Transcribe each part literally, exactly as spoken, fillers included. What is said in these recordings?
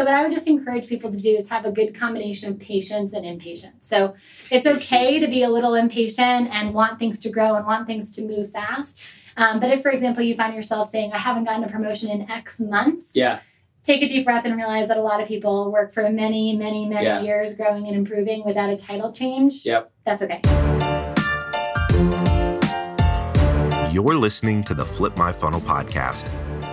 So what I would just encourage people to do is have a good combination of patience and impatience. So it's okay to be a little impatient and want things to grow and want things to move fast. Um, but if, for example, you find yourself saying, I haven't gotten a promotion in X months. Yeah. Take a deep breath and realize that a lot of people work for many, many, many yeah. years growing and improving without a title change. Yep. That's okay. You're listening to the Flip My Funnel podcast,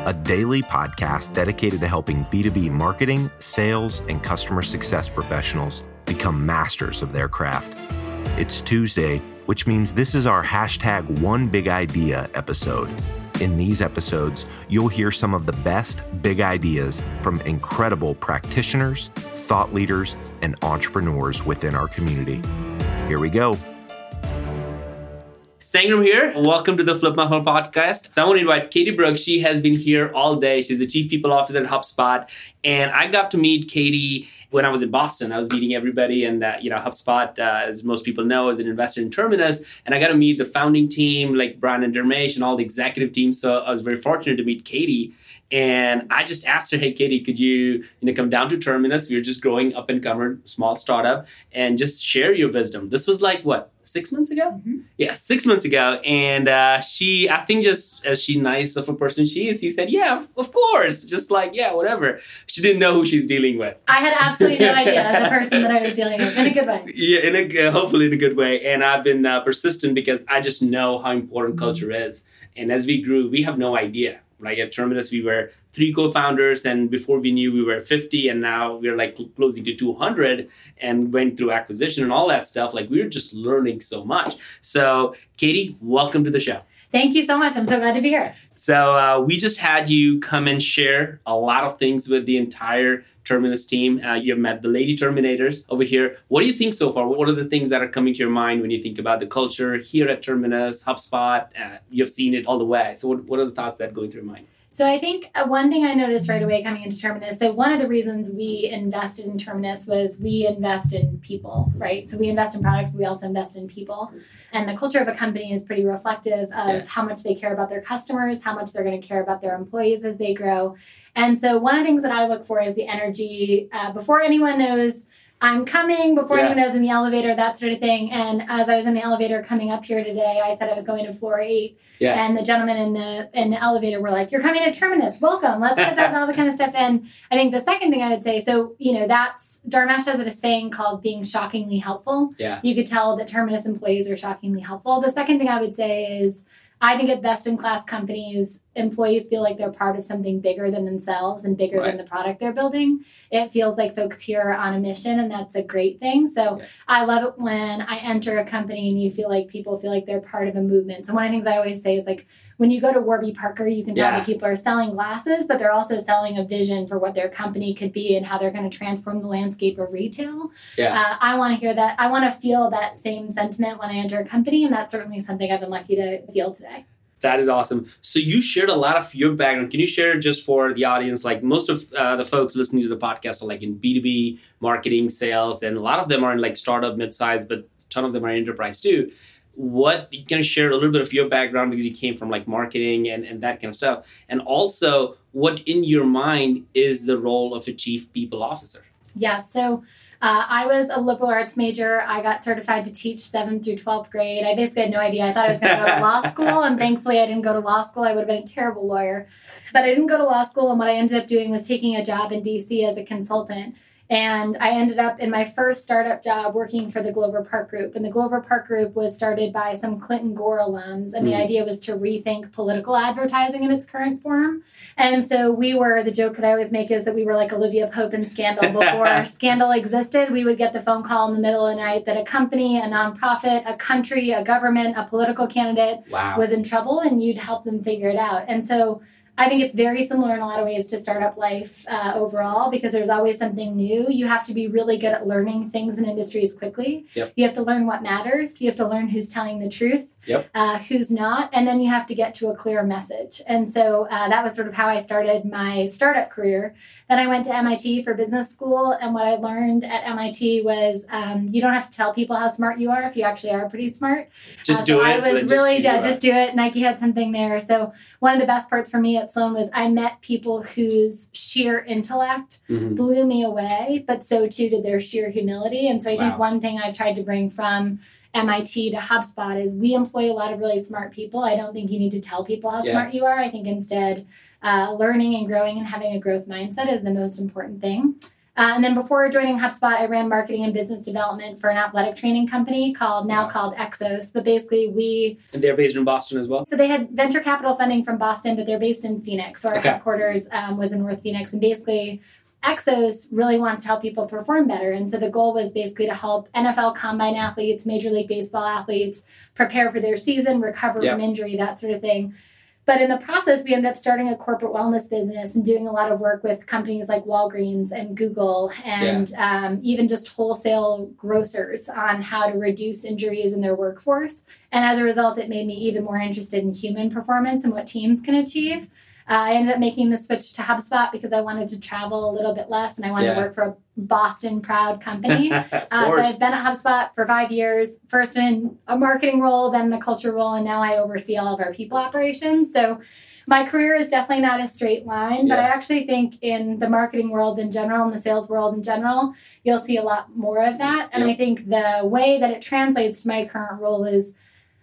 a daily podcast dedicated to helping B two B marketing, sales, and customer success professionals become masters of their craft. It's Tuesday, which means this is our hashtag One Big Idea episode. In these episodes, you'll hear some of the best big ideas from incredible practitioners, thought leaders, and entrepreneurs within our community. Here we go. Sangram here. Welcome to the Flip My Funnel podcast. So I want to invite Katie Burke. She has been here all day. She's the Chief People Officer at HubSpot. And I got to meet Katie when I was in Boston. I was meeting everybody. And, uh, you know, HubSpot, uh, as most people know, is an investor in Terminus. And I got to meet the founding team, like Brian and Dharmesh and all the executive team. So I was very fortunate to meet Katie. And I just asked her, hey, Katie, could you, you know, come down to Terminus? We were just growing up and coming, small startup, and just share your wisdom. This was like, what, six months ago? Mm-hmm. Yeah, six months ago. And uh, she, I think just as she nice of a person she is, she said, yeah, of course. Just like, yeah, whatever. She didn't know who she's dealing with. I had absolutely no idea the person that I was dealing with, in a good way. Yeah, in a, hopefully in a good way. And I've been uh, persistent because I just know how important mm-hmm. culture is. And as we grew, we have no idea. Like at Terminus, we were three co-founders, and before we knew, we were fifty, and now we're like closing to two hundred, and went through acquisition and all that stuff. Like we were just learning so much. So, Katie, welcome to the show. Thank you so much. I'm so glad to be here. So uh, we just had you come and share a lot of things with the entire Terminus team. Uh, you've met the Lady Terminators over here. What do you think so far? What are the things that are coming to your mind when you think about the culture here at Terminus, HubSpot? Uh, you've seen it all the way. So what, what are the thoughts that go through your mind? So I think one thing I noticed right away coming into Terminus, so one of the reasons we invested in Terminus was we invest in people, right? So we invest in products, but we also invest in people. And the culture of a company is pretty reflective of yeah. how much they care about their customers, how much they're going to care about their employees as they grow. And so one of the things that I look for is the energy uh, before anyone knows I'm coming, before yeah. anyone knows in the elevator, that sort of thing. And as I was in the elevator coming up here today, I said I was going to floor eight. Yeah. And the gentlemen in the in the elevator were like, you're coming to Terminus. Welcome. Let's get that and all the kind of stuff. And I think the second thing I would say, so, you know, that's, Dharmesh has a saying called being shockingly helpful. Yeah. You could tell that Terminus employees are shockingly helpful. The second thing I would say is, I think at best-in-class companies, employees feel like they're part of something bigger than themselves and bigger right. than the product they're building. It feels like folks here are on a mission, and that's a great thing. So yeah. I love it when I enter a company and you feel like people feel like they're part of a movement. So one of the things I always say is like, when you go to Warby Parker, you can tell yeah. that people are selling glasses, but they're also selling a vision for what their company could be and how they're going to transform the landscape of retail. Yeah. Uh, I want to hear that. I want to feel that same sentiment when I enter a company, and that's certainly something I've been lucky to feel today. That is awesome. So you shared a lot of your background. Can you share just for the audience, like most of uh, the folks listening to the podcast are like in B two B marketing, sales, and a lot of them are in like startup, mid-size, but a ton of them are enterprise too. What you can share a little bit of your background because you came from like marketing and, and that kind of stuff. And also what in your mind is the role of a chief people officer? Yeah. So uh, I was a liberal arts major. I got certified to teach seventh through twelfth grade. I basically had no idea. I thought I was going to go to law school. And thankfully I didn't go to law school. I would have been a terrible lawyer, but I didn't go to law school. And what I ended up doing was taking a job in D C as a consultant. And I ended up in my first startup job working for the Glover Park Group. And the Glover Park Group was started by some Clinton Gore alums. And mm. the idea was to rethink political advertising in its current form. And so we were, the joke that I always make is that we were like Olivia Pope and Scandal. Before Scandal existed, we would get the phone call in the middle of the night that a company, a nonprofit, a country, a government, a political candidate wow. was in trouble, and you'd help them figure it out. And so I think it's very similar in a lot of ways to startup life uh, overall, because there's always something new. You have to be really good at learning things in industries quickly. Yep. You have to learn what matters. You have to learn who's telling the truth, yep. uh, who's not, and then you have to get to a clear message. And so uh, that was sort of how I started my startup career. Then I went to M I T for business school, and what I learned at M I T was um, you don't have to tell people how smart you are if you actually are pretty smart. Just uh, so do it. I was really, just, yeah, just do it. Nike had something there. So one of the best parts for me at about someone was I met people whose sheer intellect mm-hmm. blew me away, but so too did their sheer humility. And so I wow. think one thing I've tried to bring from M I T to HubSpot is we employ a lot of really smart people. I don't think you need to tell people how yeah. smart you are. I think instead uh, learning and growing and having a growth mindset is the most important thing. Uh, and then before joining HubSpot, I ran marketing and business development for an athletic training company called now wow. called Exos. But basically we... And they're based in Boston as well? So they had venture capital funding from Boston, but they're based in Phoenix. So our okay. headquarters um, was in North Phoenix. And basically Exos really wants to help people perform better. And so the goal was basically to help N F L combine athletes, Major League Baseball athletes prepare for their season, recover yep. from injury, that sort of thing. But in the process, we ended up starting a corporate wellness business and doing a lot of work with companies like Walgreens and Google and yeah. um, even just wholesale grocers on how to reduce injuries in their workforce. And as a result, it made me even more interested in human performance and what teams can achieve. Uh, I ended up making the switch to HubSpot because I wanted to travel a little bit less and I wanted yeah. to work for a Boston proud company. uh, so I've been at HubSpot for five years, first in a marketing role, then the culture role, and now I oversee all of our people operations. So my career is definitely not a straight line, yeah. but I actually think in the marketing world in general, in the sales world in general, you'll see a lot more of that. And yeah. I think the way that it translates to my current role is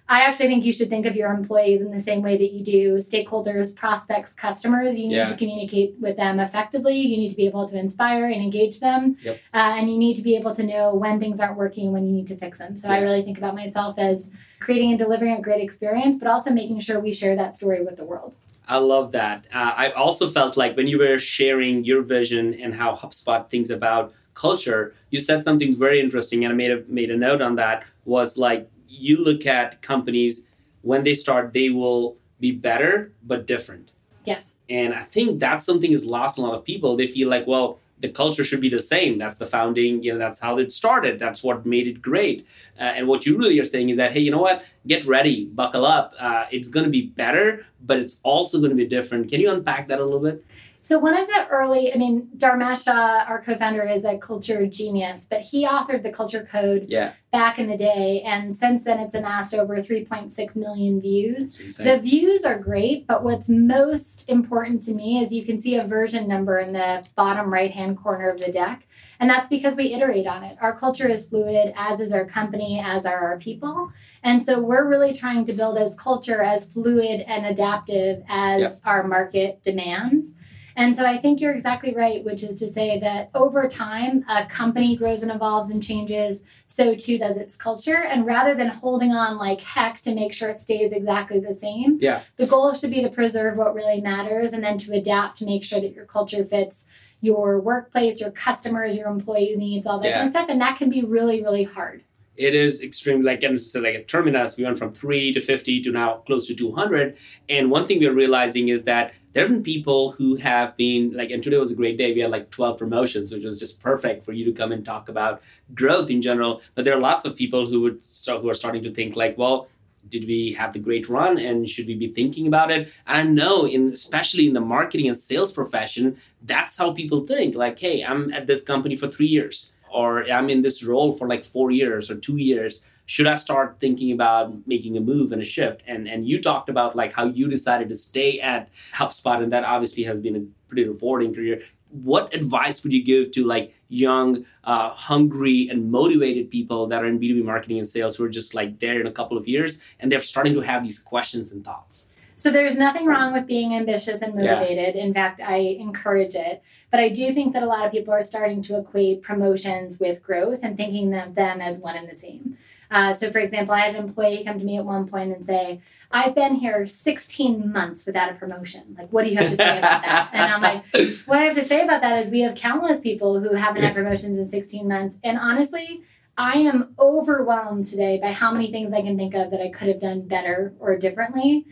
I actually think you should think of your employees in the same way that you do stakeholders, prospects, customers. You need yeah. to communicate with them effectively. You need to be able to inspire and engage them. Yep. Uh, and you need to be able to know when things aren't working and when you need to fix them. So yeah. I really think about myself as creating and delivering a great experience, but also making sure we share that story with the world. I love that. Uh, I also felt like when you were sharing your vision and how HubSpot thinks about culture, you said something very interesting, and I made a, made a note on that, was like, you look at companies, when they start, they will be better, but different. Yes. And I think that's something is lost in a lot of people. They feel like, well, the culture should be the same. That's the founding, you know, that's how it started. That's what made it great. Uh, and what you really are saying is that, hey, you know what? Get ready, buckle up. Uh, it's going to be better, but it's also going to be different. Can you unpack that a little bit? So one of the early, I mean, Dharmesh Shah, our co-founder, is a culture genius, but he authored the culture code yeah. back in the day. And since then, it's amassed over three point six million views. The views are great, but what's most important to me is you can see a version number in the bottom right-hand corner of the deck. And that's because we iterate on it. Our culture is fluid, as is our company, as are our people. And so we're really trying to build as culture as fluid and adaptive as yep. our market demands. And so I think you're exactly right, which is to say that over time, a company grows and evolves and changes, so too does its culture. And rather than holding on like heck to make sure it stays exactly the same, yeah. the goal should be to preserve what really matters and then to adapt to make sure that your culture fits your workplace, your customers, your employee needs, all that yeah. kind of stuff. And that can be really, really hard. It is extremely, like I said, like at Terminus, we went from three to fifty to now close to two hundred. And one thing we're realizing is that there have been people who have been like, and today was a great day. We had like twelve promotions, which was just perfect for you to come and talk about growth in general. But there are lots of people who would start, who are starting to think like, well, did we have the great run and should we be thinking about it? I know, in especially in the marketing and sales profession, that's how people think. Like, hey, I'm at this company for three years. Or I'm in this role for like four years or two years. Should I start thinking about making a move and a shift? And and you talked about like how you decided to stay at HubSpot, and that obviously has been a pretty rewarding career. What advice would you give to like young, uh, hungry, and motivated people that are in B two B marketing and sales who are just like there in a couple of years and they're starting to have these questions and thoughts? So there's nothing wrong with being ambitious and motivated. Yeah. In fact, I encourage it. But I do think that a lot of people are starting to equate promotions with growth and thinking of them as one and the same. Uh, so, for example, I had an employee come to me at one point and say, I've been here sixteen months without a promotion. Like, what do you have to say about that? And I'm like, what I have to say about that is we have countless people who haven't had promotions in sixteen months. And honestly, I am overwhelmed today by how many things I can think of that I could have done better or differently.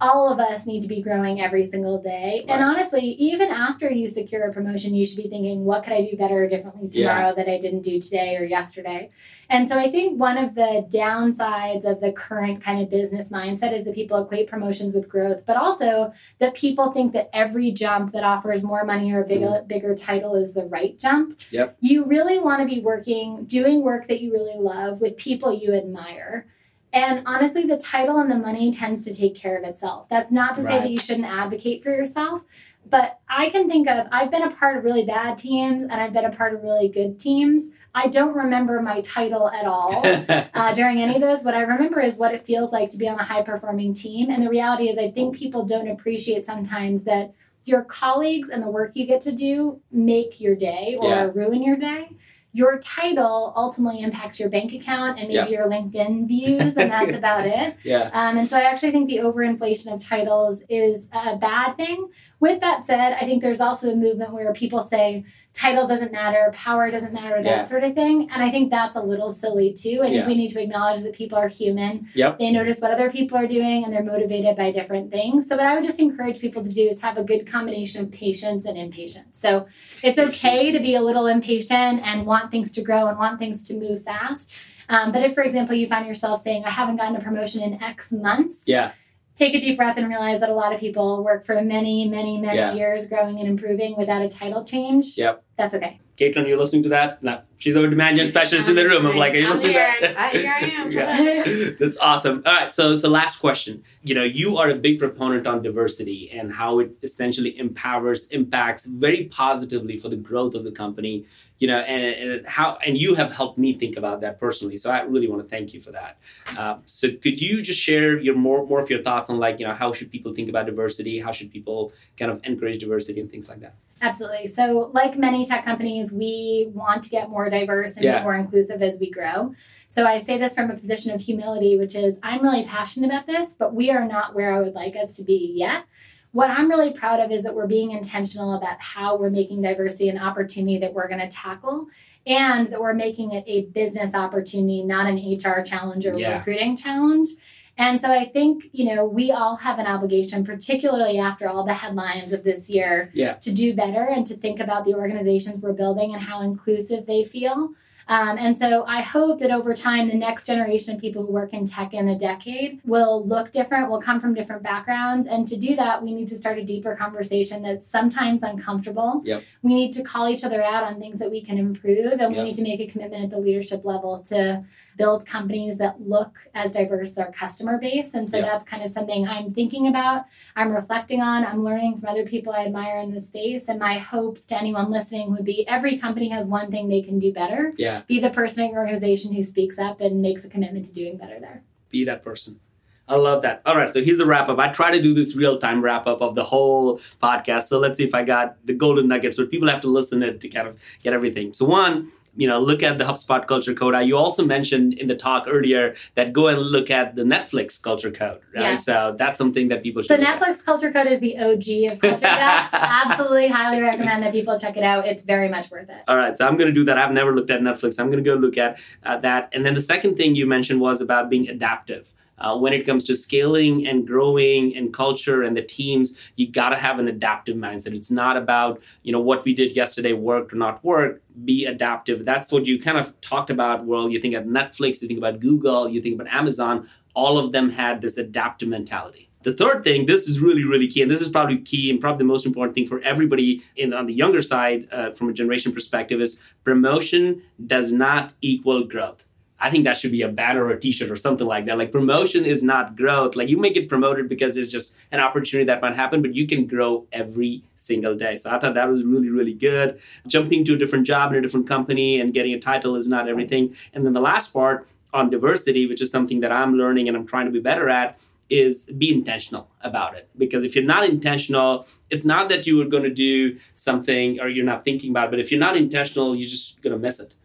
All of us need to be growing every single day. Right. And honestly, even after you secure a promotion, you should be thinking, what could I do better or differently tomorrow yeah. that I didn't do today or yesterday? And so I think one of the downsides of the current kind of business mindset is that people equate promotions with growth, but also that people think that every jump that offers more money or a big, mm. bigger title is the right jump. Yep. You really want to be working, doing work that you really love with people you admire. And honestly, the title and the money tends to take care of itself. That's not to say right. that you shouldn't advocate for yourself, but I can think of, I've been a part of really bad teams and I've been a part of really good teams. I don't remember my title at all uh, during any of those. What I remember is what it feels like to be on a high-performing team. And the reality is I think people don't appreciate sometimes that your colleagues and the work you get to do make your day or yeah. ruin your day. Your title ultimately impacts your bank account and maybe yeah. your LinkedIn views, and that's about it. Yeah. Um, and so I actually think the overinflation of titles is a bad thing. With that said, I think there's also a movement where people say title doesn't matter, power doesn't matter, that yeah. sort of thing. And I think that's a little silly too. I think yeah. we need to acknowledge that people are human. Yep. They notice what other people are doing and they're motivated by different things. So what I would just encourage people to do is have a good combination of patience and impatience. So it's okay to be a little impatient and want things to grow and want things to move fast. Um, but if, for example, you find yourself saying, I haven't gotten a promotion in X months, yeah. take a deep breath and realize that a lot of people work for many, many, many yeah. years growing and improving without a title change. Yep. That's okay. Kate, when you're listening to that, no, she's our demand specialist in the room. I'm like, are you listening to that? I, here I am. yeah. That's awesome. All right. So, so last question. You know, you are a big proponent on diversity and how it essentially empowers, impacts very positively for the growth of the company, you know, and, and how, and you have helped me think about that personally. So I really want to thank you for that. Uh, so could you just share your more, more of your thoughts on like, you know, how should people think about diversity? How should people kind of encourage diversity and things like that? Absolutely. So like many tech companies, we want to get more diverse and yeah. more inclusive as we grow. So I say this from a position of humility, which is I'm really passionate about this, but we are not where I would like us to be yet. What I'm really proud of is that we're being intentional about how we're making diversity an opportunity that we're going to tackle, and that we're making it a business opportunity, not an H R challenge or yeah. recruiting challenge. And so I think, you know, we all have an obligation, particularly after all the headlines of this year, yeah. to do better and to think about the organizations we're building and how inclusive they feel. Um, and so I hope that over time, the next generation of people who work in tech in a decade will look different, will come from different backgrounds. And to do that, we need to start a deeper conversation that's sometimes uncomfortable. Yep. We need to call each other out on things that we can improve. And yep. we need to make a commitment at the leadership level to build companies that look as diverse as our customer base. And so yep. that's kind of something I'm thinking about, I'm reflecting on, I'm learning from other people I admire in this space. And my hope to anyone listening would be every company has one thing they can do better. Yeah. Be the person in your organization who speaks up and makes a commitment to doing better there. Be that person. I love that. All right, so here's a wrap up. I try to do this real-time wrap up of the whole podcast. So let's see if I got the golden nuggets where people have to listen to, to kind of get everything. So one, you know, look at the HubSpot culture code. You also mentioned in the talk earlier that go and look at the Netflix culture code, right? Yes. So that's something that people should. The Netflix at. culture code is the O G of culture decks. Absolutely, highly recommend that people check it out. It's very much worth it. All right, so I'm going to do that. I've never looked at Netflix. I'm going to go look at uh, that. And then the second thing you mentioned was about being adaptive. Uh, when it comes to scaling and growing and culture and the teams, you got to have an adaptive mindset. It's not about, you know, what we did yesterday worked or not worked. Be adaptive. That's what you kind of talked about. Well, you think of Netflix, you think about Google, you think about Amazon. All of them had this adaptive mentality. The third thing, this is really, really key, and this is probably key and probably the most important thing for everybody in, on the younger side uh, from a generation perspective is promotion does not equal growth. I think that should be a banner or a t-shirt or something like that. Like promotion is not growth. Like you may get promoted because it's just an opportunity that might happen, but you can grow every single day. So I thought that was really, really good. Jumping to a different job in a different company and getting a title is not everything. And then the last part on diversity, which is something that I'm learning and I'm trying to be better at, is be intentional about it. Because if you're not intentional, it's not that you were going to do something or you're not thinking about it, but if you're not intentional, you're just going to miss it.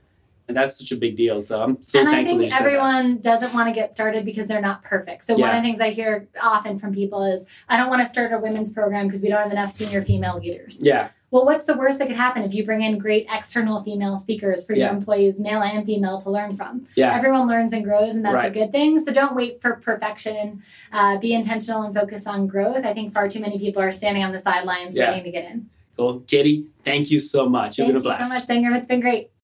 And that's such a big deal. So I'm so and thankful. And I think everyone that. doesn't want to get started because they're not perfect. So yeah. one of the things I hear often from people is, I don't want to start a women's program because we don't have enough senior female leaders. Yeah. Well, what's the worst that could happen if you bring in great external female speakers for yeah. your employees, male and female, to learn from? Yeah. Everyone learns and grows, and that's right. a good thing. So don't wait for perfection. Uh, be intentional and focus on growth. I think far too many people are standing on the sidelines yeah. waiting to get in. Well, Katie, thank you so much. It's been a blast. Thank you so much, Singer. It's been great.